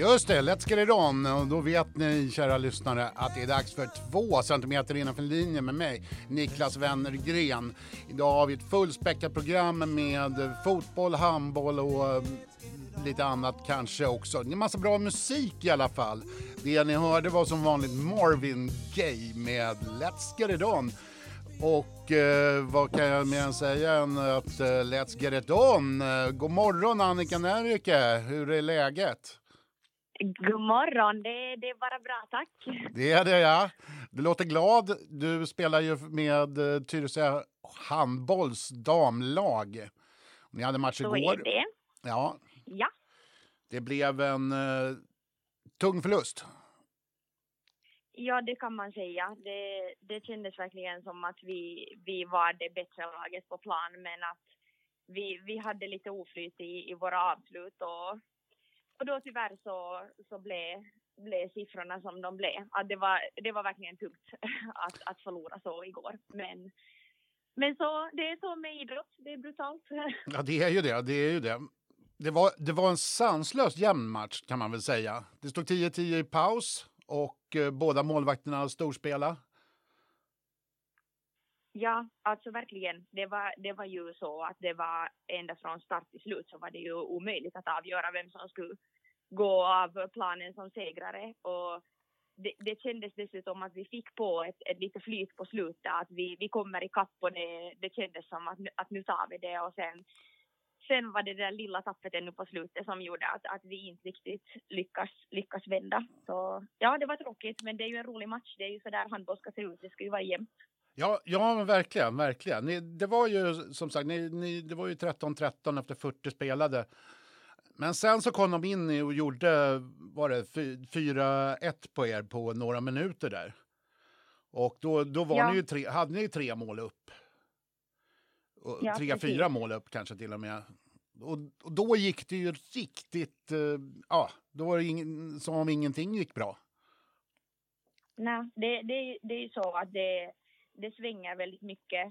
Just det, let's get it on. Och då vet ni, kära lyssnare, att det är dags för 2 centimeter innanför linjen med mig, Niklas Wennergren. Idag har vi ett fullspäckat program med fotboll, handboll och lite annat kanske också. En massa bra musik i alla fall. Det ni hörde var som vanligt Marvin Gaye med Let's Get It On. Och vad kan jag mer säga än att Let's Get It On. God morgon Annika Närike, hur är läget? God morgon, det är bara bra, tack. Det är det, ja. Du låter glad. Du spelar ju med Tyresö handbolls damlag. Ni hade match igår. Så är det. Ja. Ja. Det blev en tung förlust. Ja, det kan man säga. Det kändes verkligen som att vi var det bättre laget på plan. Men att vi hade lite oflyt i våra avslut. Och då tyvärr så blev siffrorna som de blev. Att det var verkligen tungt att förlora så igår. Men så, det är så med idrott. Det är brutalt. Ja, det är ju det. Det är ju det. Det var en sanslös jämn match kan man väl säga. Det stod 10-10 i paus och båda målvakterna storspelade. Ja, alltså verkligen. Det var ju så att det var ända från start till slut så var det ju omöjligt att avgöra vem som skulle gå av planen som segrare. Och det kändes dessutom att vi fick på ett lite flyt på slutet. Att vi kommer i kapp och det kändes som att nu tar vi det och sen var det där lilla tappet ännu på slutet som gjorde att vi inte riktigt lyckas vända. Så ja, det var tråkigt, men det är ju en rolig match. Det är ju så där handboll ska se ut. Det ska ju vara jämnt. Ja, verkligen, verkligen. Det var ju som sagt, det var ju 13-13 efter 40 spelade. Men sen så kom de in och gjorde, var det 4-1 på er på några minuter där. Och då var ni ju hade ni tre mål upp. Och ja, 3-4 mål upp kanske till och med. Och då gick det ju riktigt, då var det som om ingenting gick bra. Nej, det är ju så att det svänger väldigt mycket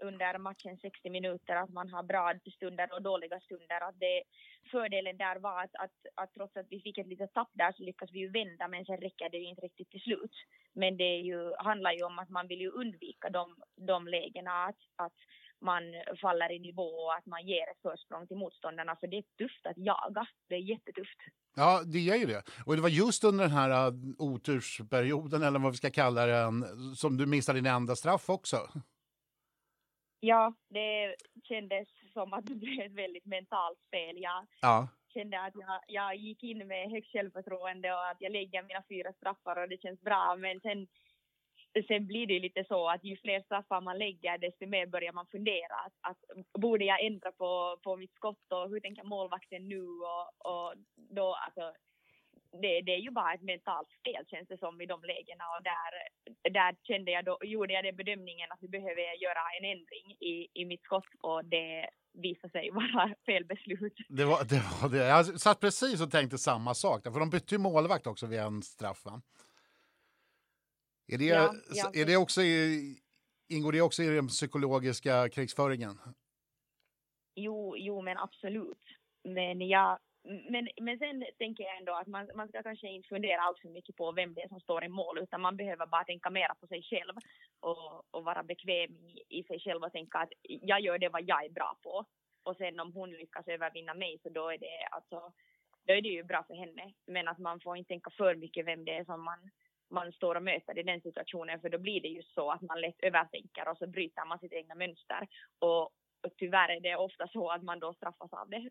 under matchen 60 minuter. Att man har bra stunder och dåliga stunder. Att fördelen där var att trots att vi fick ett litet tapp där så lyckas vi ju vända. Men sen räcker det ju inte riktigt till slut. Men det handlar ju om att man vill ju undvika de lägena. Att man faller i nivå och att man ger ett försprång till motståndarna. För det är tufft att jaga. Det är jättetufft. Ja, det är ju det. Och det var just under den här otursperioden, eller vad vi ska kalla den, som du missade din enda straff också. Ja, det kändes som att det blev ett väldigt mentalt spel. Jag kände att jag gick in med högt självförtroende och att jag lägger mina 4 straffar och det känns bra. Men sen blir det lite så att ju fler straffar man lägger desto mer börjar man fundera. Att borde jag ändra på mitt skott och hur tänker målvakten nu? Och då, alltså, det är ju bara ett mentalt spel känns det som i de lägena. Och där kände jag då, gjorde jag den bedömningen att nu behöver jag göra en ändring i mitt skott. Och det visade sig vara fel beslut. Det var det. Jag satt precis och tänkte samma sak. För de bytte ju målvakt också vid en straff, va? Är det också ingår det också i den psykologiska krigsföringen? Jo, men absolut. Men sen tänker jag ändå att man ska kanske inte fundera allt för mycket på vem det är som står i mål, utan man behöver bara tänka mer på sig själv och vara bekväm i sig själv och tänka att jag gör det vad jag är bra på. Och sen om hon lyckas övervinna mig så då är det alltså, då är det ju bra för henne. Men att man får inte tänka för mycket vem det är som man står och möter i den situationen, för då blir det ju så att man lätt övertänker och så bryter man sitt egna mönster. Och tyvärr är det ofta så att man då straffas av det.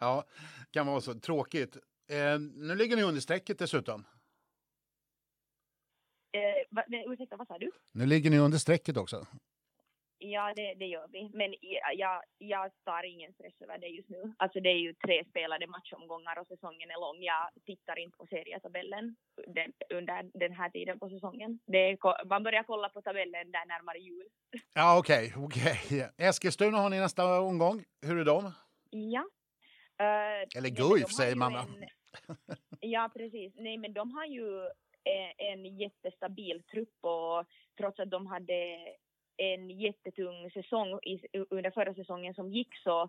Ja, kan vara så tråkigt. Nu ligger ni under strecket dessutom. Ursäkta, vad sa du? Nu ligger ni under strecket också. Ja, det gör vi. Men jag tar ingen stress över det just nu. Alltså det är ju 3 spelade matchomgångar och säsongen är lång. Jag tittar inte på serietabellen under den här tiden på säsongen. Man börjar kolla på tabellen där närmare jul. Ja, okej. Eskilstuna har ni nästa omgång. Hur är de? Ja. Eller Guif, säger mamma. Ja, precis. Nej, men de har ju en jättestabil trupp och trots att de hade en jättetung säsong under förra säsongen som gick så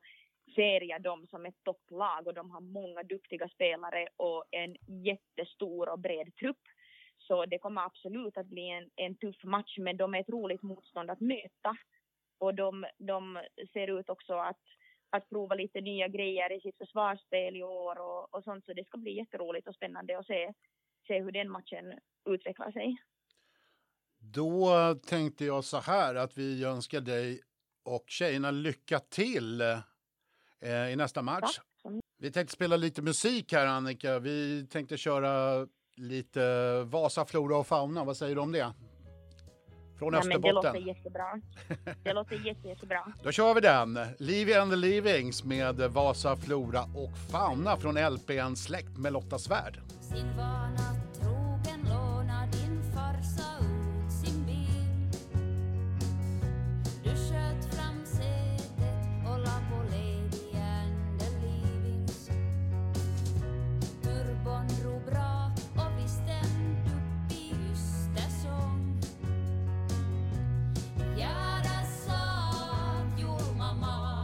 ser jag dem som ett topplag och de har många duktiga spelare och en jättestor och bred trupp. Så det kommer absolut att bli en tuff match, men de är ett roligt motstånd att möta. Och de ser ut också att prova lite nya grejer i sitt försvarsspel i år och sånt. Så det ska bli jätteroligt och spännande att se hur den matchen utvecklar sig. Då tänkte jag så här att vi önskar dig och tjejerna lycka till i nästa match. Ja. Vi tänkte spela lite musik här, Annika. Vi tänkte köra lite Vasa flora och fauna. Vad säger du om det? Från Österbotten. Det låter jättebra. Det låter jättebra. Då kör vi den. Livien livängs med Vasa flora och fauna från LPN Släkt med Lotta Svärd. Sin vana trogen lånar din farsa ut sin bil. Du sköt fram sätet och la på Lady and the Livings. Turbon drog bra och vi stämde upp i just det sång. Göra sa att jord mamma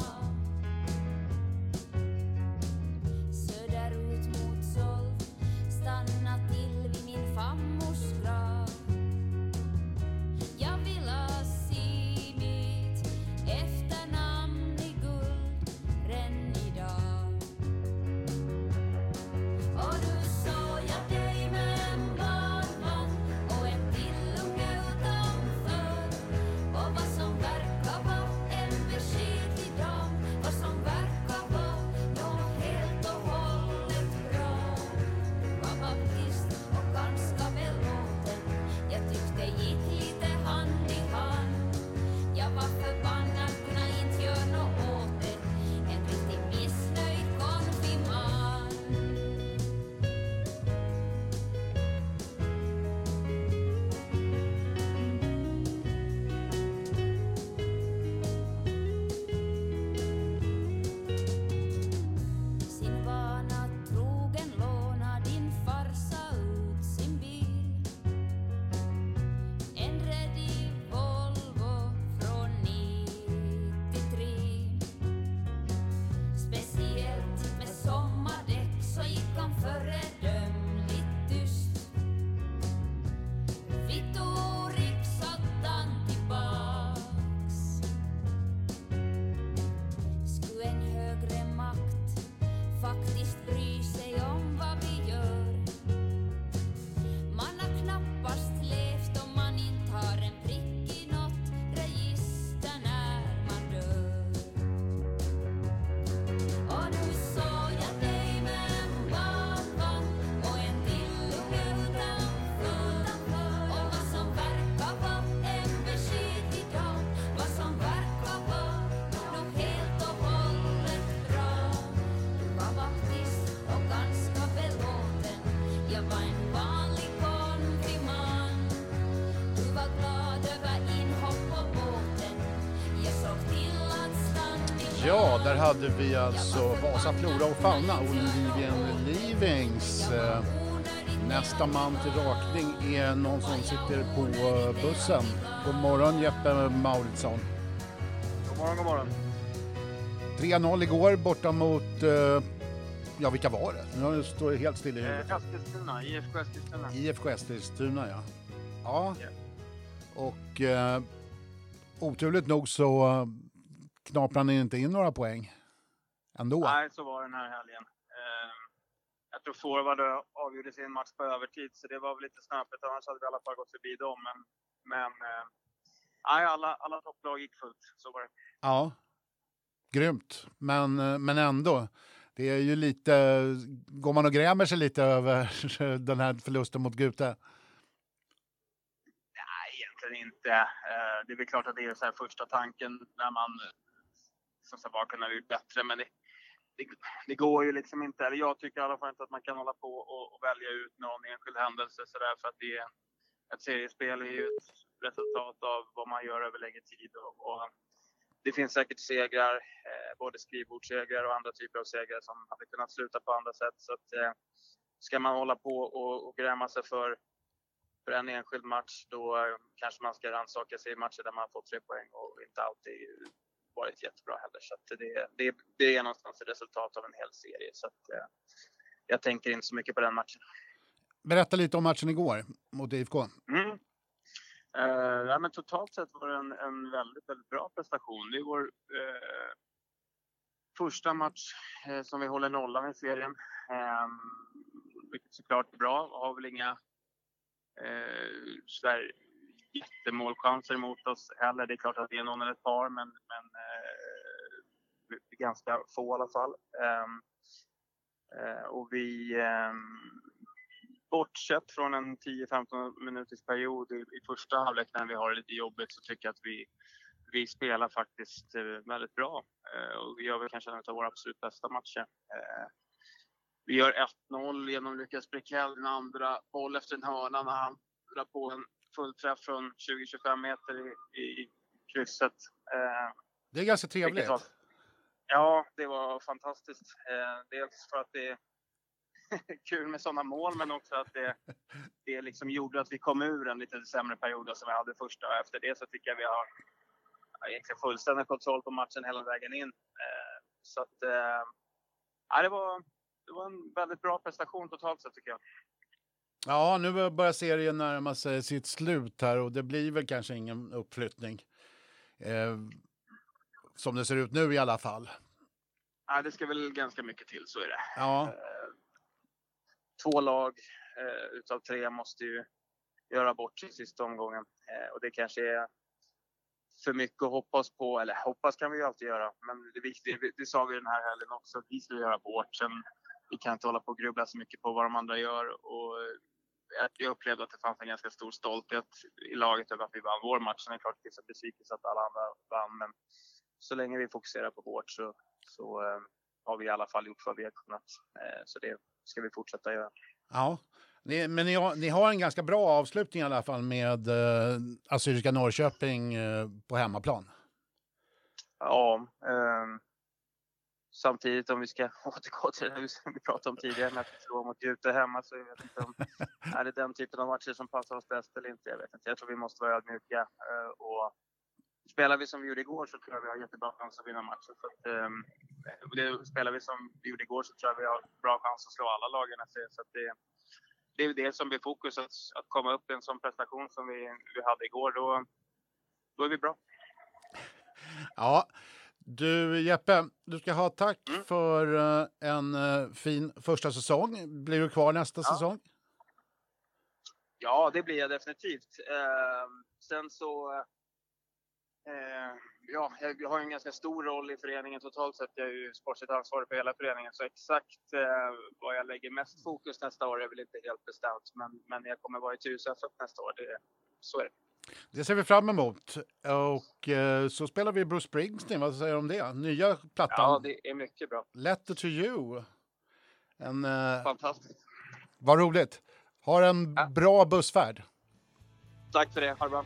söderut mot sol. Stanna till vid min fammors grav. Jag vill ha se mitt efternamn i guld än idag. Och du sa jag dig med en barnvagn och en till unge utanför. Och vad som verkar vara en besked i dag. Vad som verkar vara något helt och hållet bra. Var baptist och ganska belåten. Jag tyckte gick lite hand i hand. Jag var förbannad, kunde inte göra något åt det. En riktig missnöjd konfirmand. Sin vana trogen lånar din farsa ut sin bil. En redig Volvo från 93. Speciellt med sommardäck så gick han föredömligt tyst. Vi tog riksattan tillbaks. Skulle en högre makt faktiskt bry sig om vad vi gör? Man har knappast levt om man inte har en prick i något register när man dör. Och nu såg jag dig med en barnvagn och en till unge utanför. Och vad som verkar vara en besked idag. Vad som verkar vara något helt och hållet bra. Du var baptist och ganska belåten. Jag var en vanlig konfirmand. Du var glad över inhopp på båten. Jag såg till att stanna. Ja, där hade vi alltså Vasa flora och fauna och Livien livängs. Nästa man till rakning är någon som sitter på bussen. God morgon, Jeppe Mauritsson. God morgon, god morgon. 3-0 igår borta mot... ja, vilka var det? Nu står det helt still i huvudet. Eskilstuna, IFK Eskilstuna. IFK Eskilstuna, ja. Ja, Ja. och oturligt nog så knaprar ni inte in några poäng ändå. Nej, så var den här helgen. Jag tror forward avgjorde sin match på övertid, så det var väl lite snabbt. Annars hade vi i alla fall gått förbi dem. Men nej, alla topplag gick fullt. Så var det. Ja, grymt. Men ändå, det är ju lite... Går man och grämer sig lite över den här förlusten mot Guter? Nej, egentligen inte. Det är väl klart att det är så här första tanken när man som sagt bara kunde ha gjort bättre. Men det går ju liksom inte. Eller jag tycker i alla fall inte att man kan hålla på och välja ut någon enskild händelse så där, för att det är ett seriespel är ju ett resultat av vad man gör över längre tid. Och det finns säkert segrar, både skrivbordssegrar och andra typer av segrar som hade kunnat sluta på andra sätt. Så att, ska man hålla på och gräma sig för en enskild match, då kanske man ska rannsaka sig i matcher där man får 3 poäng och inte alltid varit jättebra heller. Så att det är någonstans ett resultat av en hel serie. Så att, jag tänker inte så mycket på den matchen. Berätta lite om matchen igår mot IFK. Mm. Ja, men totalt sett var det en väldigt, väldigt bra prestation. Det är vår första match som vi håller nollan i serien. Vilket såklart är bra. Har väl inga sådär jättemålchanser emot oss heller. Det är klart att det är någon eller ett par, men ganska få i alla fall. Och vi... Bortsett från en 10-15 minuters period i första halvlek när vi har det lite jobbigt, så tycker jag att vi spelar faktiskt väldigt bra. Och vi gör väl kanske en av våra absolut bästa matcher. Vi gör 1-0 genom Lukas Brekhälm, den andra boll efter en hörna när han drar på en fullträff från 20-25 meter i krysset. Det är ganska trevligt. Ja, det var fantastiskt. Dels för att det kul med sådana mål, men också att det liksom gjorde att vi kom ur en lite sämre period som vi hade första, och efter det så tycker jag vi har egentligen fullständig kontroll på matchen hela vägen in. Så att ja, det var en väldigt bra prestation totalt sett tycker jag. Ja, nu börjar serien närma sig sitt slut här och det blir väl kanske ingen uppflyttning som det ser ut nu i alla fall. Ja, det ska väl ganska mycket till, så är det. Ja. 2 lag utav 3 måste ju göra bort sig i sista omgången. Och det kanske är för mycket att hoppas på. Eller hoppas kan vi ju alltid göra. Men det sa vi den här helgen också. Vi ska göra bort. Sen, vi kan inte hålla på och grubbla så mycket på vad de andra gör. Och jag upplevde att det fanns en ganska stor stolthet i laget över att vi vann vår match. Sen är det klart att det är så besvikelse att alla andra vann. Men så länge vi fokuserar på vårt så har vi i alla fall gjort vad vi har kunnat. Så det ska vi fortsätta göra. Ja, men ni har en ganska bra avslutning i alla fall med Assyriska Norrköping på hemmaplan. Ja, samtidigt om vi ska återgå till det som vi pratade om tidigare med att slå mot Guter hemma, så jag vet inte om är det den typen av matcher som passar oss bäst eller inte. Jag vet inte. Jag tror vi måste vara ödmjuka och spelar vi som vi gjorde igår så tror jag vi har jättebra chans att vinna matchen. Så att, spelar vi som vi gjorde igår så tror jag vi har bra chans att slå alla lagen. Så att det är det som blir fokus, att komma upp i en sån prestation som vi hade igår. Då är vi bra. Ja, du Jeppe, du ska ha tack för en fin första säsong. Blir du kvar nästa säsong? Ja, det blir jag definitivt. Sen så... Ja, jag har en ganska stor roll i föreningen totalt sett. Jag är ju sportsligt ansvarig för hela föreningen. Så exakt vad jag lägger mest fokus nästa år är väl inte helt bestämt. Men jag kommer vara i Tyresö nästa år. Så är det. Det ser vi fram emot. Och så spelar vi Bruce Springsteen. Vad säger du om det? Nya plattan. Ja, det är mycket bra. Letter to you. Fantastiskt. Vad roligt. Har en bra bussfärd. Tack för det. Ha det bra.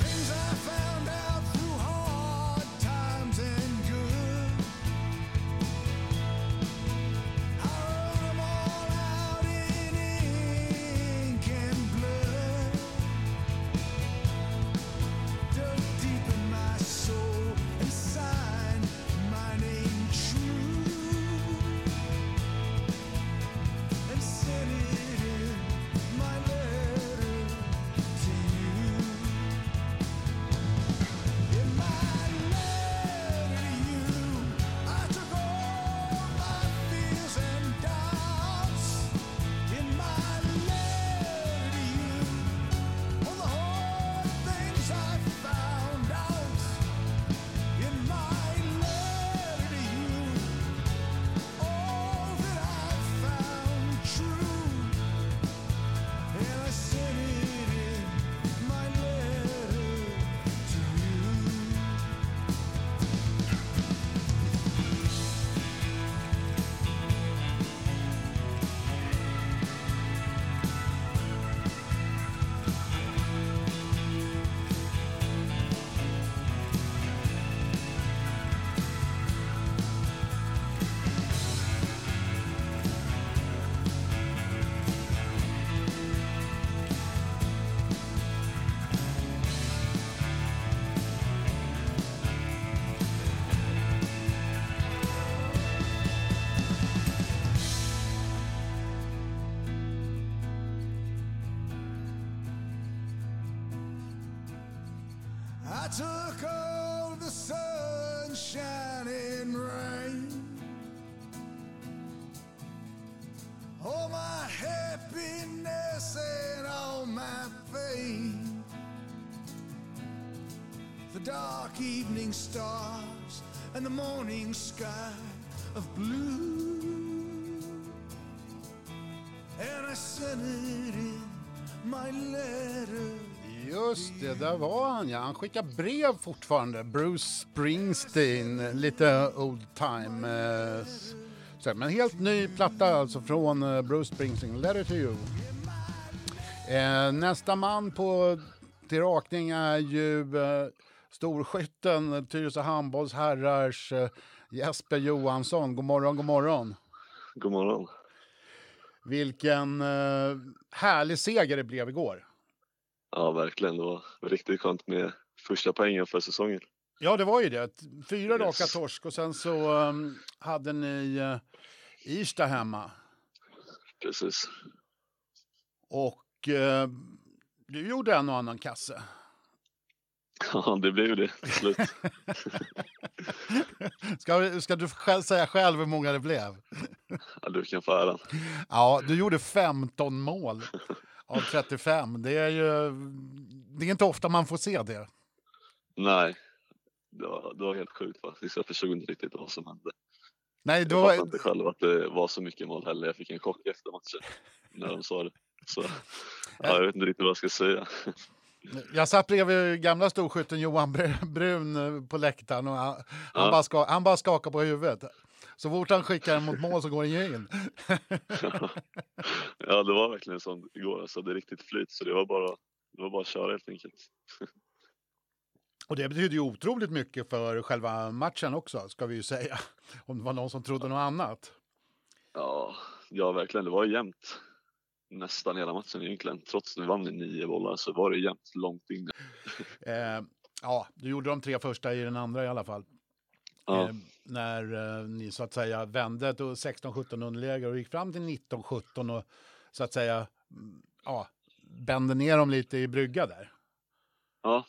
Things I found out through hard times and good, I wrote them all out in ink and blood. Send it in my letter. took all the sunshine and rain. All my happiness and all my pain. The dark evening stars and the morning sky of blue. And I sent it in my letter. Just det, där var han, ja. Han skickar brev fortfarande. Bruce Springsteen, lite old time. Men helt ny platta alltså från Bruce Springsteen, Letter to You. Nästa man på till rakning är ju storskytten, Tyresö handbolls herrars Jesper Johansson. God morgon, god morgon. God morgon. Vilken härlig seger det blev igår. Ja, verkligen. Det var riktigt skönt med första poängen för säsongen. Ja, det var ju det. 4 raka torsk och sen så hade ni Irsta hemma. Precis. Och du gjorde en och annan kasse. Ja, det blev det. Slut. Ska du själv säga själv hur många det blev? Ja, du kan få äran. Ja, du gjorde 15 mål. Av 35, det är inte ofta man får se det. Nej, det var helt sjukt faktiskt. Jag förstod inte riktigt vad som hände. Nej, då... Jag fattade inte själv att det var så mycket mål heller. Jag fick en chock efter matchen när de sa det. Så, ja, jag vet inte riktigt vad jag ska säga. Jag satt bredvid gamla storskytten Johan Brun på läktaren och han bara skakade på huvudet. Så fort han skickar mot mål så går han ju in. Ja, det var verkligen sånt igår. Alltså, det är riktigt flyt, så det var bara att köra helt enkelt. Och det betyder ju otroligt mycket för själva matchen också, ska vi ju säga. Om det var någon som trodde något annat. Ja, verkligen. Det var jämnt nästan hela matchen egentligen. Trots att vi vann i 9 bollar så var det jämnt långt in. Ja, du gjorde de 3 första i den andra i alla fall. Ja. När ni så att säga vände ett 16-17 underläge och gick fram till 19-17 och så att säga bände ner dem lite i brygga där. Ja,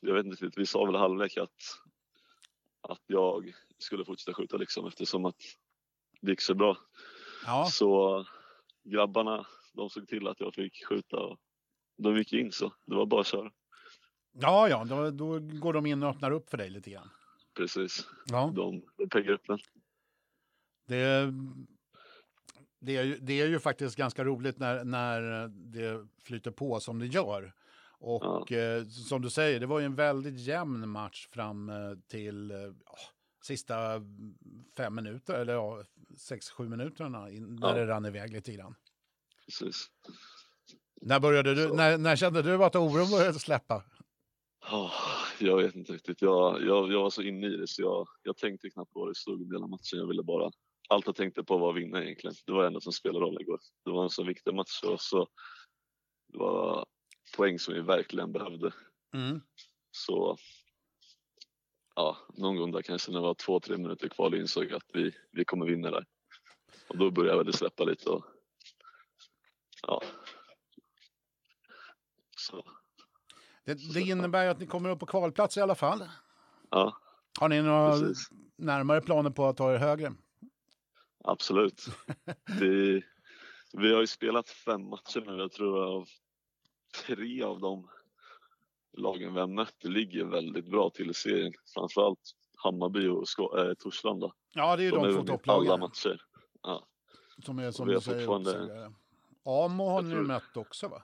jag vet inte. Vi sa väl halvlek att jag skulle fortsätta skjuta liksom, eftersom att det gick så bra. Ja. Så grabbarna, de såg till att jag fick skjuta och de gick in, så det var bara att köra. Ja, då går de in och öppnar upp för dig lite grann. Precis. Ja. De peggar upp den. Det är ju faktiskt ganska roligt när det flyter på som det gör. Och som du säger, det var ju en väldigt jämn match fram till sista 5 minuter, eller 6-7 minuterna när det rann iväg lite grann. Precis. När kände du att oron började släppa? Jag vet inte riktigt. Jag var så inne i det så jag tänkte knappt på vad det stod i hela matchen. Jag ville bara... Allt jag tänkte på var att vinna egentligen. Det var det enda som spelade roll igår. Det var en så viktig match och så... Det var poäng som vi verkligen behövde. Mm. Så... Ja, någon gång där kanske när det var 2-3 minuter kvar och insåg att vi kommer vinna där. Och då började jag väl släppa lite och... Ja. Så... Det innebär ju att ni kommer upp på kvalplats i alla fall. Ja. Har ni några närmare planer på att ta er högre? Absolut. Vi har ju spelat 5 matcher nu. Jag tror av 3 av de lagen vi har mött ligger väldigt bra till i serien. Framförallt Hammarby och Torslanda. Ja, det är ju de två topplagen. Alla matcher. Ja. Som är som du säger. Amo har ni mött också, va?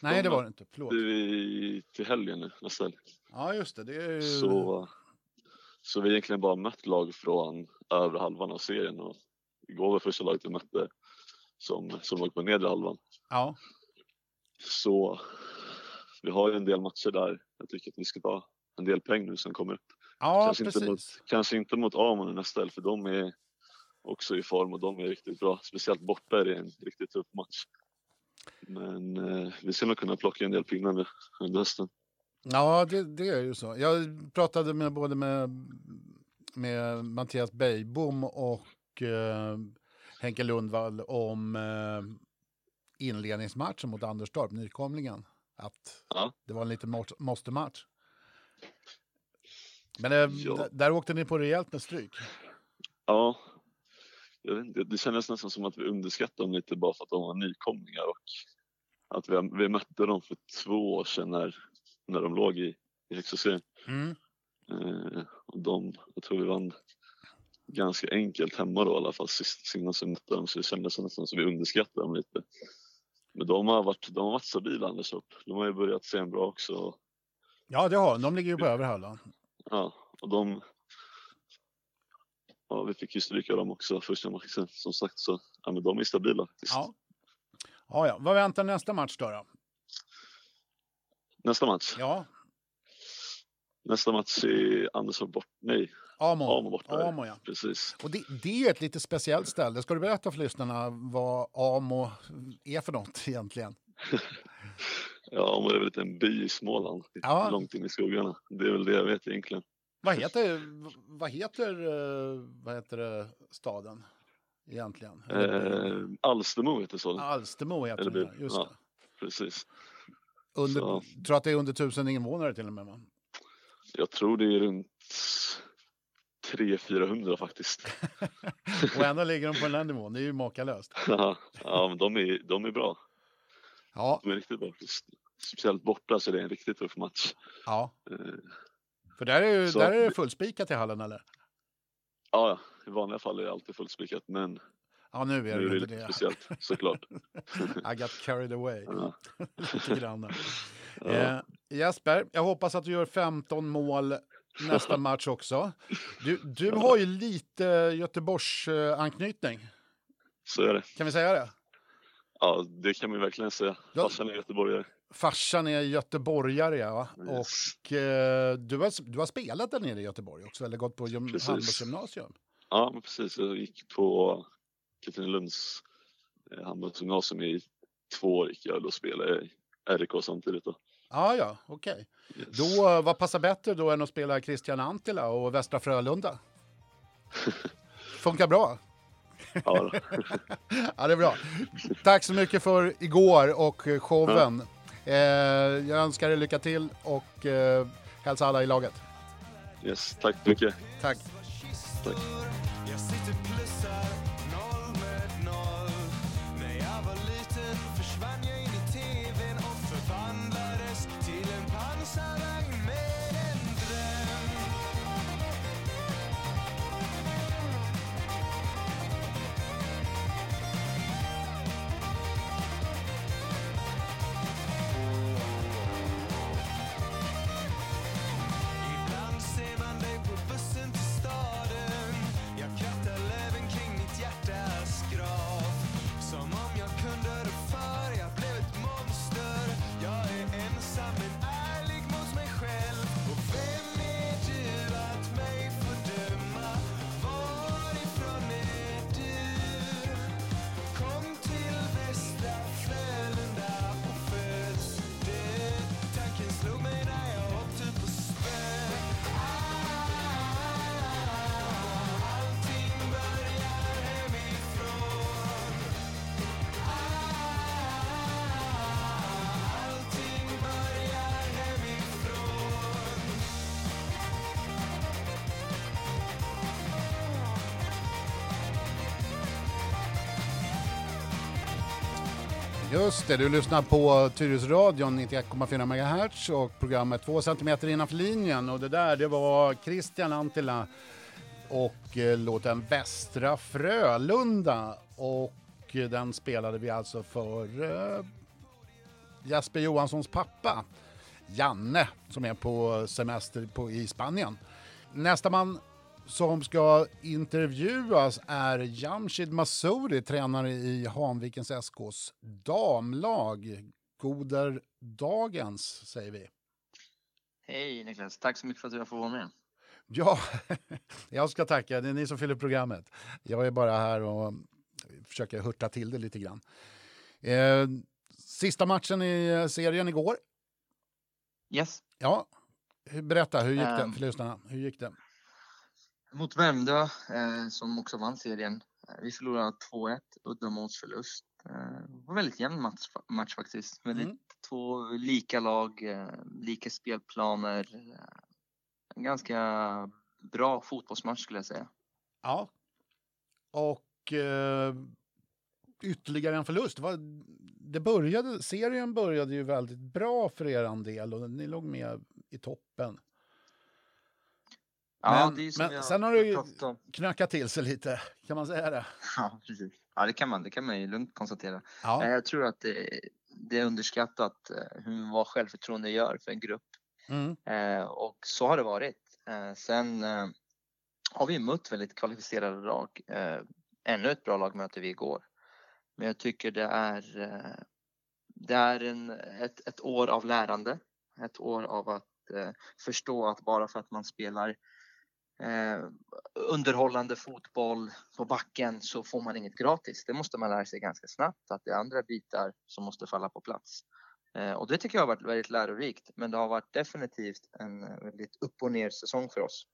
Nej, det var det inte. Förlåt. Vi till helgen nu nästan. Ja, just det. Det är ju... Så vi har egentligen bara mött lag från övre halvan av serien. Och igår var första laget vi mötte som låg på nedre halvan. Ja. Så vi har ju en del matcher där. Jag tycker att vi ska ta en del poäng nu som kommer upp. Ja, kanske precis. Kanske inte mot Amon nästa helg, för de är också i form och de är riktigt bra. Speciellt borta är det en riktigt tuff match. Men vi ska nog kunna plocka en del pinnar nu under hösten. Ja, det är ju så. Jag pratade med både Mattias Bejbom och Henke Lundvall om inledningsmatchen mot Anderstorp, nykomlingen. att det var en liten måste-match. Men där åkte ni på rejält med stryk. Ja, jag vet inte, det kändes nästan som att vi underskattade dem lite bara för att de var nykomlingar och att vi mötte dem för 2 år sedan när de låg i högsta serien. Mm. Och jag tror vi vann ganska enkelt hemma då i alla fall sist innan vi mötte dem, så det kändes nästan som att vi underskattade dem lite. Men de har varit stabila, Anderstorp. De har ju börjat se bra också. Ja, det har de. Ligger ju på överhallan. Ja, och vi fick ju stryka dem också första matchen, som sagt, så ja, men de är stabila faktiskt. Ja. Vad väntar nästa match då? Nästa match? Ja. Nästa match är Anderstorp bort. Nej. Amo borta. Amo, ja. Precis. Och det är ett lite speciellt ställe. Ska du berätta för lyssnarna vad Amo är för något egentligen? Ja, Amo är väl en by i Småland. Ja. Långt in i skogarna. Det är väl det jag vet egentligen. Vad heter staden egentligen? Alstermo heter så. Alstermo heter det, just det. Precis. Tror att det är under 1000 invånare till och med, man. Jag tror det är runt 300-400 faktiskt. Och ändå ligger de på den här nivån. Det är ju makalöst. Ja, men de är bra. Ja. De är riktigt bra. Speciellt borta så det är en riktigt tuff match. Ja. För där är det fullspikat i hallen, eller? Ja, i vanliga fall är det alltid fullspikat, men... Ja, nu är det lite det. Speciellt, såklart. I got carried away. Lite grann. Jesper, jag hoppas att du gör 15 mål nästa match också. Du har ju lite Göteborgs anknytning. Så är det. Kan vi säga det? Ja, det kan man verkligen säga. Farsan är göteborgare. Farsan är göteborgare, ja. Yes. Och du har spelat där nere i Göteborg också, eller gått på handbollsgymnasium. Ja, men precis. Jag gick på Kristian Lunds handbollsgymnasium i 2 år, gick jag och spelade i RK samtidigt då. Ja, okej. Okay. Yes. Då, vad passar bättre då än att spela Christian Antila och Västra Frölunda? Funkar bra. Ja, ja, det är bra. Tack så mycket för igår och showen. Ja. Jag önskar dig lycka till och hälsa alla i laget. Yes, tack så mycket. Tack. Just det, du lyssnar på Tyresöradion 91,4 MHz och programmet 2 centimeter innanför linjen. Och det var Christian Antila och låten Västra Frölunda. Och den spelade vi alltså för Jesper Johanssons pappa, Janne, som är på semester i Spanien. Nästa man som ska intervjuas är Jamshid Mashouri, tränare i Hamvikens SKs damlag. Goder dagens, säger vi. Hej Niklas, tack så mycket för att jag får vara med. Ja, jag ska tacka. Det är ni som fyller programmet. Jag är bara här och försöker hurta till det lite grann. Sista matchen i serien igår. Yes. Ja, berätta, hur gick det för lyssnarna? Hur gick det? Mot Värmdö, som också vann serien. Vi förlorade 2-1, uddamålsförlust. Det var väldigt jämn match faktiskt. Väldigt två lika lag, lika spelplaner. En ganska bra fotbollsmatch skulle jag säga. Ja. Och ytterligare en förlust. Serien började ju väldigt bra för er del och ni låg med i toppen. Ja, men sen har du ju knackat till sig lite, kan man säga det? Ja, precis. Ja, det kan man ju lugnt konstatera. Ja. Jag tror att det är underskattat hur vad självförtroende gör för en grupp. Mm. Och så har det varit. Sen har vi mött väldigt kvalificerade lag. Ännu ett bra lag mötte vi igår. Men jag tycker det är ett år av lärande. Ett år av att förstå att bara för att man spelar underhållande fotboll på backen så får man inget gratis. Det måste man lära sig ganska snabbt, att det är andra bitar som måste falla på plats. Och det tycker jag har varit väldigt lärorikt, men det har varit definitivt en väldigt upp och ner säsong för oss.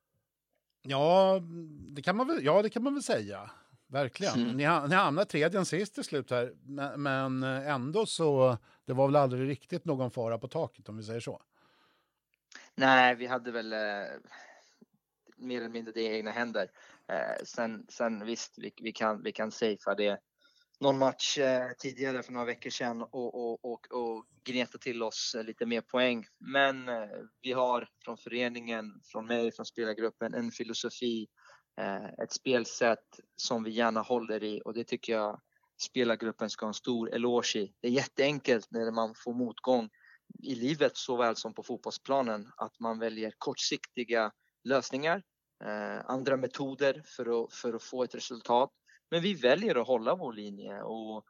Ja, det kan man väl säga. Verkligen. Mm. Ni hamnade tredje än sist till slut här, men ändå så det var väl aldrig riktigt någon fara på taket, om vi säger så. Nej, vi hade väl mer eller mindre det i egna händer. Sen visst, vi kan safea det. Någon match tidigare för några veckor sedan och gneta till oss lite mer poäng. Men vi har från föreningen, från mig, från spelargruppen en filosofi, ett spelsätt som vi gärna håller i. Och det tycker jag spelargruppen ska ha en stor eloge i. Det är jätteenkelt när man får motgång i livet såväl som på fotbollsplanen att man väljer kortsiktiga lösningar, andra metoder för att få ett resultat. Men vi väljer att hålla vår linje, och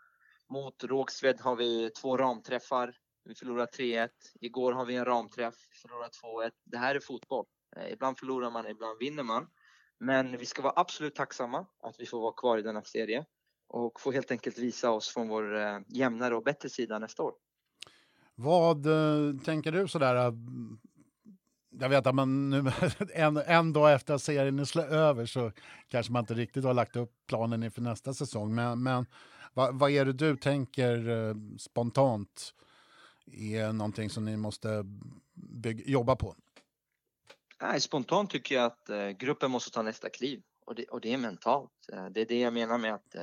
mot Rågsved har vi 2 ramträffar. Vi förlorar 3-1. Igår har vi en ramträff, förlorar 2-1. Det här är fotboll. Ibland förlorar man, ibland vinner man. Men vi ska vara absolut tacksamma att vi får vara kvar i denna serie och få helt enkelt visa oss från vår jämnare och bättre sida nästa år. Vad tänker du sådär? Jag vet att man nu en dag efter att serien är över så kanske man inte riktigt har lagt upp planen inför nästa säsong. Men vad är det du tänker spontant är någonting som ni måste jobba på? Nej, spontant tycker jag att gruppen måste ta nästa kliv. Och det är mentalt. Det är det jag menar med att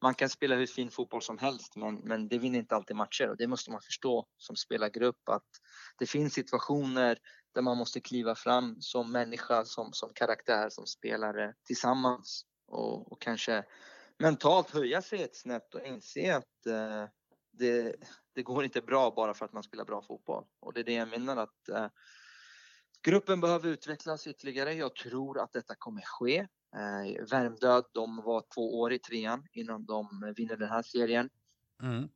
man kan spela hur fin fotboll som helst, men det vinner inte alltid matcher. Och det måste man förstå som spelargrupp, att det finns situationer där man måste kliva fram som människa, som karaktär, som spelare tillsammans. Och kanske mentalt höja sig ett snäpp och inse att det går inte bra bara för att man spelar bra fotboll. Och det är det jag menar, att gruppen behöver utvecklas ytterligare. Jag tror att detta kommer ske. Värmdö, de var 2 år i trean innan de vinner den här serien. Mm.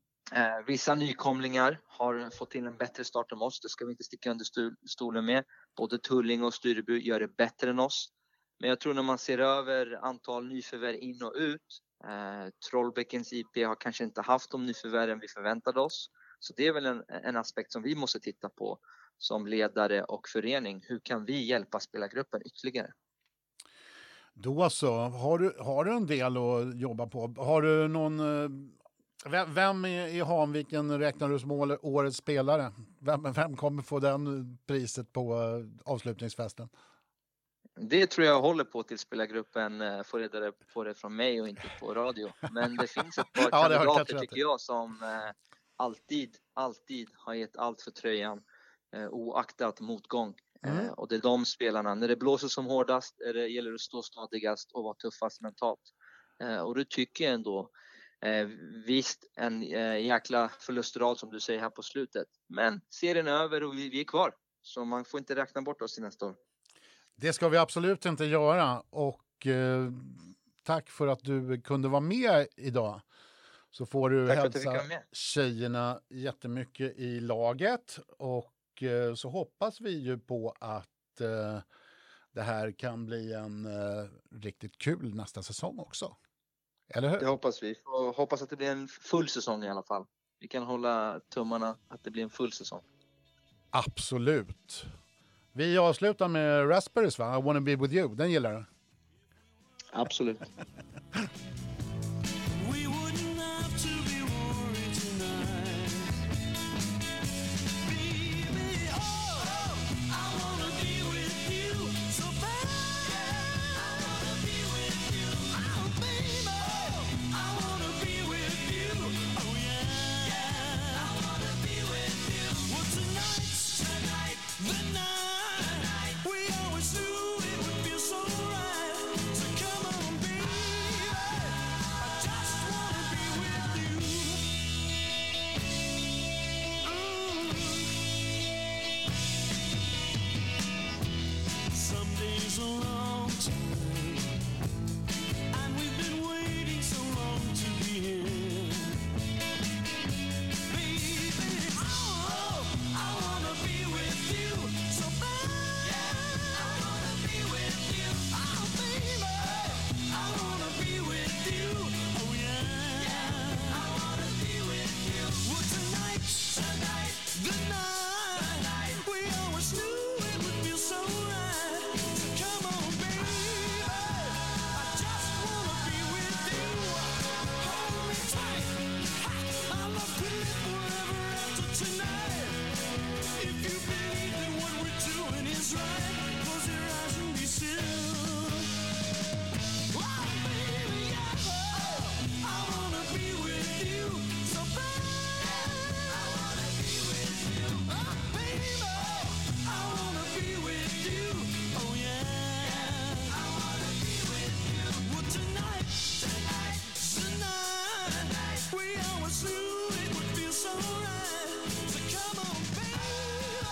Vissa nykomlingar har fått in en bättre start än oss. Det ska vi inte sticka under stolen med. Både Tulling och Styreby gör det bättre än oss. Men jag tror när man ser över antal nyförvärv in och ut. Trollbeckens IP har kanske inte haft de nyförvärven vi förväntade oss. Så det är väl en aspekt som vi måste titta på som ledare och förening. Hur kan vi hjälpa spelargruppen ytterligare? Då så, har du en del att jobba på? Har du någon... Vem i Hamviken räknar du som årets spelare? Vem kommer få den priset på avslutningsfesten? Det tror jag håller på till spelargruppen får reda på det från mig och inte på radio. Men det finns ett par kandidater tycker jag som alltid har gett allt för tröjan oaktat motgång. Mm. Och det är de spelarna. När det blåser som hårdast det gäller att stå stadigast och vara tuffast mentalt. Och det tycker jag ändå. Visst, en jäkla förlustrad som du säger här på slutet. Men serien är över och vi är kvar. Så man får inte räkna bort oss i nästa år. Det ska vi absolut inte göra. Och tack för att du kunde vara med idag. Så får du hälsa tjejerna jättemycket i laget. Och så hoppas vi ju på att det här kan bli en riktigt kul nästa säsong också. Eller hur? Det hoppas vi. Och hoppas att det blir en full säsong i alla fall. Vi kan hålla tummarna att det blir en full säsong. Absolut. Vi avslutar med Raspberries, va? I wanna be with you. Den gillar du? Absolut.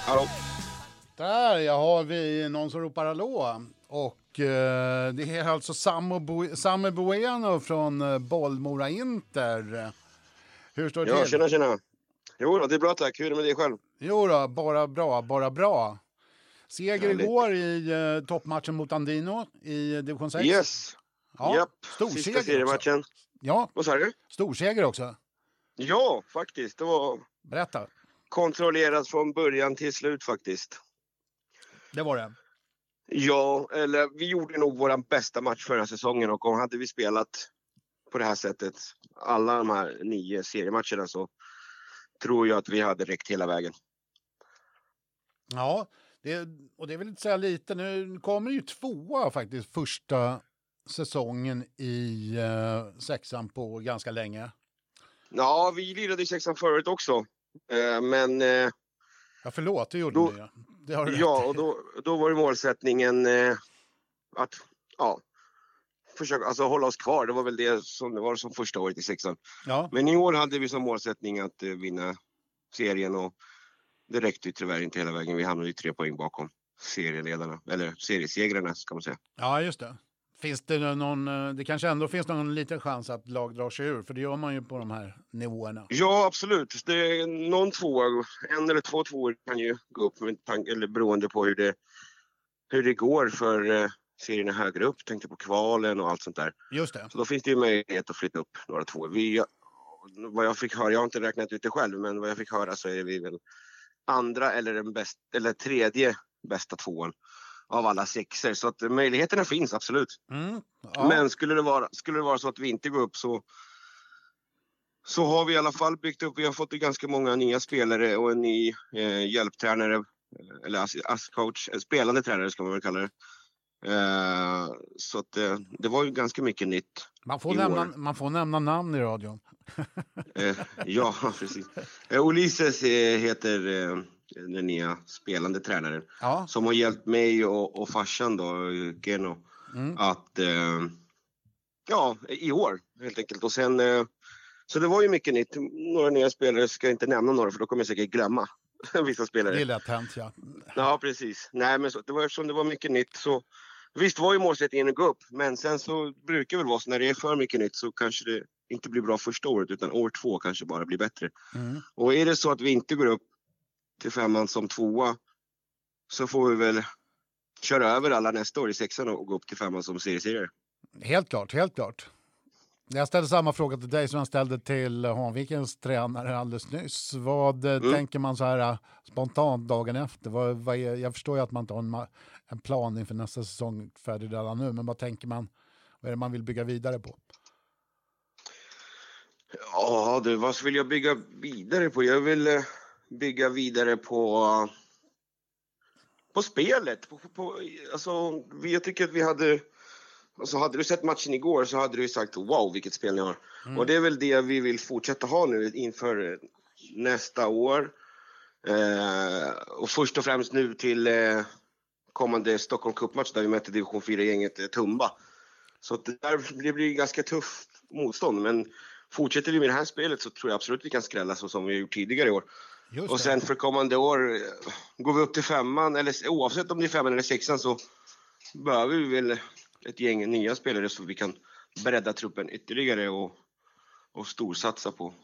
Hallå. Där har vi någon som ropar hallå. Och det är alltså Samuel Bueno från Bolmora Inter. Hur står det till? Ja, tjena. Jo då, det är bra tack. Hur är det med dig själv? Jo då, bara bra. Seger igår i toppmatchen mot Andino i division 6. Yes. Ja, sista seriematchen. Ja. Vad sa du? Storseger också. Ja, faktiskt. Det var... Berätta. Kontrollerat från början till slut faktiskt. Det var det. Ja, eller vi gjorde nog våran bästa match förra säsongen, och om hade vi spelat på det här sättet alla de här 9 seriematcherna så tror jag att vi hade räckt hela vägen. Ja, det vill inte säga lite. Nu kommer ju 2 faktiskt första säsongen i sexan på ganska länge. Ja, vi lirade i sexan förut också. Men... Ja, förlåt, det gjorde ni. Det har du rätt. Och då var det målsättningen att försöka hålla oss kvar. Det var väl det som första året i sexan. Ja. Men i år hade vi som målsättning att vinna serien, och det räckte ju tyvärr inte hela vägen. Vi hamnade ju 3 poäng bakom serieledarna, eller seriesegrarna ska man säga. Ja, just det. Finns det någon, det kanske ändå finns någon liten chans att lag drar sig ur, för det gör man ju på de här nivåerna. Ja, absolut. Det är någon 2, en eller 2 tvåor kan ju gå upp, eller beroende på hur det går för serierna högre upp. Tänkte på kvalen och allt sånt där. Just det. Så då finns det ju möjlighet att flytta upp några 2. Vad jag fick höra, jag har inte räknat ut det själv, men vad jag fick höra så är vi väl andra eller tredje bästa 2:an av alla 6:er, så att möjligheterna finns absolut. Men skulle det vara så att vi inte går upp, så har vi i alla fall byggt upp. Vi har fått ganska många nya spelare och en ny hjälptränare, eller coach, spelande tränare ska man väl kalla det. Så att det var ju ganska mycket nytt. Man får nämna namn i radion. Ja, precis. Ulises heter den nya spelande tränaren, som har hjälpt mig och farsan då, Geno, att i år helt enkelt. Och sen så det var ju mycket nytt. Några nya spelare, ska jag inte nämna några för då kommer jag säkert glömma vissa spelare. Det är lätt hänt, ja. Ja, precis. Nej, men så, eftersom det var mycket nytt så visst var ju målsättningen att gå upp, men sen så brukar väl vara så när det är för mycket nytt så kanske det inte blir bra första året, utan år 2 kanske bara blir bättre. Och är det så att vi inte går upp till 5:an som 2:a så får vi väl köra över alla nästa år i 6:an och gå upp till 5:an som serieserie. Helt klart. Jag ställde samma fråga till dig som jag ställde till Hamvikens tränare alldeles nyss. Vad tänker man så här spontant dagen efter? Jag förstår ju att man inte har en plan inför nästa säsong färdig redan nu, men vad tänker man? Vad är det man vill bygga vidare på? Ja, vad vill jag bygga vidare på? Jag vill bygga vidare på spelet. Jag tycker att vi hade... Alltså hade du sett matchen igår så hade du sagt wow, vilket spel ni har. Och det är väl det vi vill fortsätta ha nu inför nästa år. Och först och främst nu till kommande Stockholm Cup-match där vi möter division 4-gänget Tumba. Så det blir ganska tufft motstånd. Men fortsätter vi med det här spelet så tror jag absolut vi kan skrälla så som vi har gjort tidigare i år. Och sen för kommande år går vi upp till 5:an, eller oavsett om det är 5:an eller 6:an så behöver vi väl ett gäng nya spelare så vi kan bredda truppen ytterligare och storsatsa på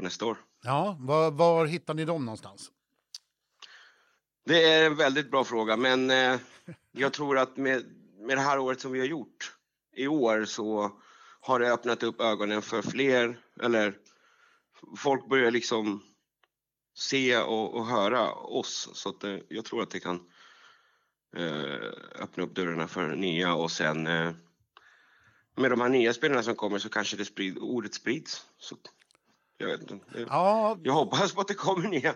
nästa år. Ja, var hittar ni dem någonstans? Det är en väldigt bra fråga, men jag tror att med det här året som vi har gjort i år så har det öppnat upp ögonen för fler, eller folk börjar liksom se och höra oss, så att jag tror att det kan öppna upp dörrarna för nya, och sen med de här nya spelarna som kommer så kanske det sprids. Så, jag vet inte. Jag hoppas på att det kommer nya.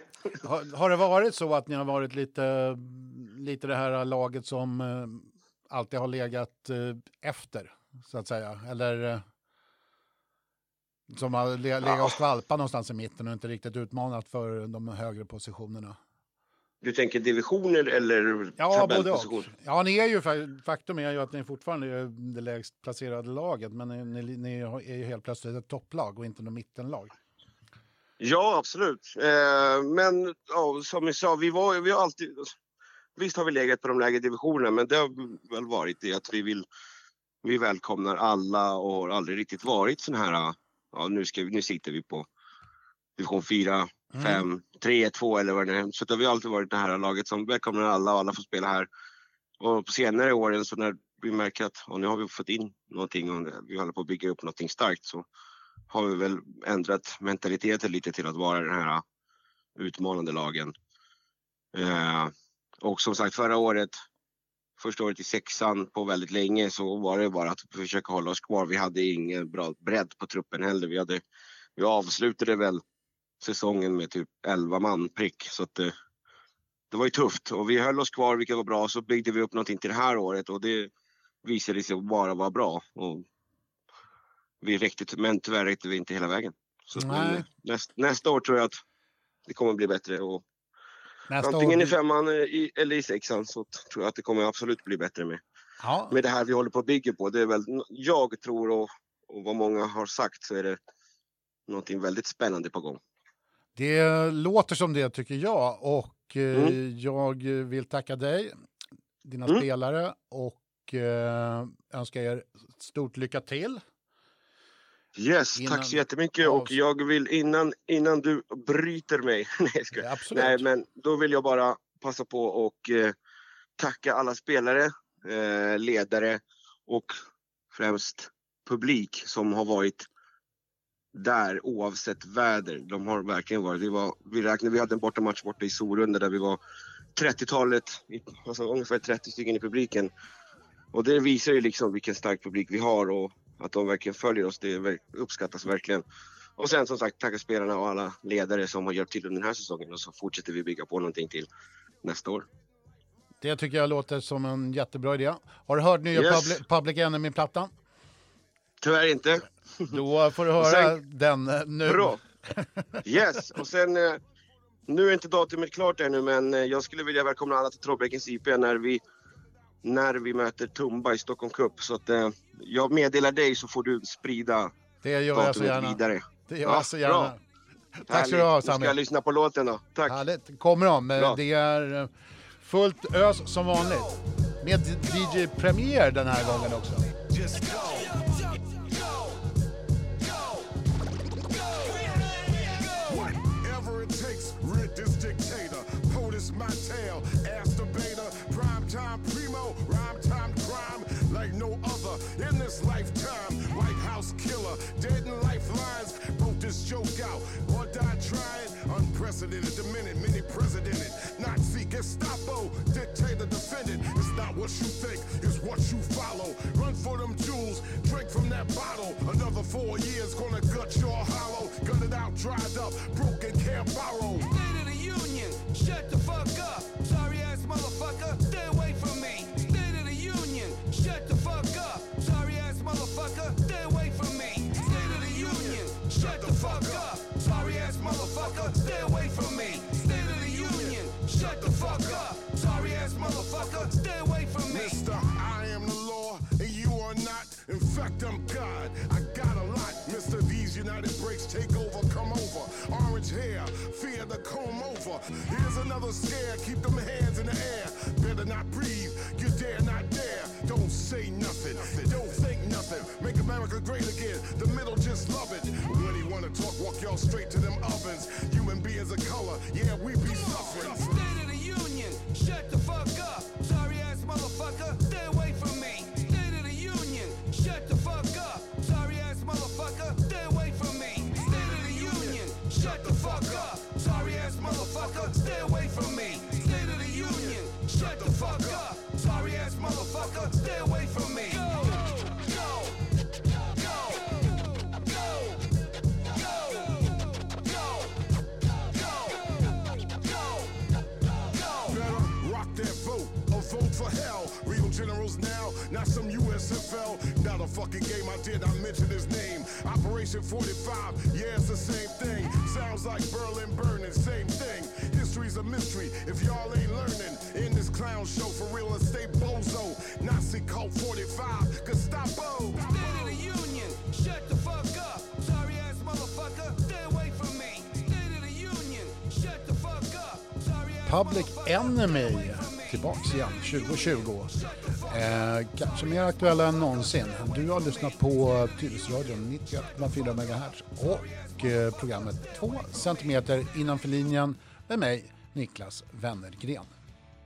Har det varit så att ni har varit lite det här laget som alltid har legat efter så att säga, eller som har legat och skvalpat någonstans i mitten och inte riktigt utmanat för de högre positionerna? Du tänker divisioner eller tabellposition? Ja, ni är ju, faktum är ju att ni fortfarande är det lägst placerade laget, men ni är ju helt plötsligt ett topplag och inte något mittenlag. Ja, absolut. Men ja, som jag sa, vi har alltid... Visst har vi legat på de lägre divisionerna, men det har väl varit det att vi välkomnar alla och har aldrig riktigt varit sån här... Ja, nu sitter vi på division 4, 5, 3, 2 eller vad det är. Så det har vi alltid varit det här laget som välkomnar alla och alla får spela här. Och på senare åren så när vi märker att nu har vi fått in någonting och vi håller på att bygga upp någonting starkt, så har vi väl ändrat mentaliteten lite till att vara den här utmanande lagen. Och som sagt, förra året, första året i sexan på väldigt länge, så var det bara att försöka hålla oss kvar. Vi hade ingen bra bredd på truppen heller. Vi avslutade väl säsongen med typ 11 man prick, så att det var ju tufft. Och vi höll oss kvar, vilket var bra. Så byggde vi upp någonting till det här året och det visade sig bara vara bra. Och men tyvärr räckte vi inte hela vägen. Så nästa år tror jag att det kommer bli bättre. Och antingen i 5:an eller i 6:an så tror jag att det kommer absolut bli bättre med. Ja. Med det här vi håller på att bygga på. Det är väl, jag tror, och vad många har sagt, så är det någonting väldigt spännande på gång. Det låter som det, tycker jag. Och jag vill tacka dig, dina spelare, och önskar er stort lycka till. Yes, tack så jättemycket. Och jag vill innan du bryter mig. Nej, men då vill jag bara passa på och tacka alla spelare, ledare och främst publik som har varit där oavsett väder. De har verkligen varit. Vi hade en bortamatch borta i Sorunda där vi var 30-talet, ungefär 30 stycken i publiken. Och det visar ju liksom vilken stark publik vi har och att de verkligen följer oss, det uppskattas verkligen. Och sen som sagt, tacka spelarna och alla ledare som har hjälpt till under den här säsongen. Och så fortsätter vi bygga på någonting till nästa år. Det tycker jag låter som en jättebra idé. Har du hört nya Public Enemy-plattan? Tyvärr inte. Då får du höra den nu. Bra. Yes, och sen... Nu är inte datumet klart ännu, men jag skulle vilja välkomna alla till Trådbeckens IP när vi möter Tumba i Stockholm Cup. Så att jag meddelar dig så får du sprida datumet vidare. Det gör jag så gärna. Bra. Tack så du ha, Samuel. Nu ska jag lyssna på låten då. Tack. Härligt. Kommer de. Bra. Det är fullt ös som vanligt. Med DJ Premier den här gången också. In this lifetime, White House killer, dead in lifelines, broke this joke out, or died trying, unprecedented, diminished, mini-presidented, Nazi, Gestapo, dictator, defendant, it's not what you think, it's what you follow, run for them jewels, drink from that bottle, another 4 years gonna gut your hollow, gutted out, dried up, broken, can't borrow. State of the Union, shut the fuck up, sorry-ass motherfucker, stay away from me. State of the Union, shut the fuck up. Motherfucker, stay away from me. State of the Union, shut the fuck up. Sorry ass motherfucker, stay away from me. State of the Union, shut the fuck up. Sorry ass motherfucker, stay away from me. Mister, I am the law and you are not. In fact, I'm God. I got a lot. Mr. These United Breaks, take over, come over. Orange hair, fear the comb over. Here's another scare, keep them hands in the air. Better not breathe, you dare not dare. Don't say nothing, don't think nothing. Make America great again, the middle just love it. When he wanna talk, walk y'all straight to them ovens. Human beings of color, yeah, we be suffering. State of the Union, shut the fuck up. Sorry ass motherfucker, stay away from me. State of the Union, shut the fuck up. Sorry ass motherfucker, stay away from me. State of the Union, shut the fuck up. Sorry ass motherfucker, stay away from me. State of the Union, shut the fuck up. Sorry ass motherfucker, stay away from me. Go, go, go, go, go, go, go. Better rock that vote, or vote for hell. Real generals now, not some USFL. Not a fucking game, I did not mention his name. Operation 45, yeah, it's the same thing. Sounds like Berlin burning, same thing. History's a mystery if y'all ain't learning. In this clown show for real estate bozo. Nazi cult 45, Gestapo. State of the Union, shut the fuck up. Sorry ass motherfucker, stay away from me. Public Enemy tillbaks igen 2020. Kanske mer aktuella än någonsin. Du har lyssnat på Tyresöradion 91,4 MHz och programmet 2 centimeter innanför linjen med mig, Niklas Wennergren.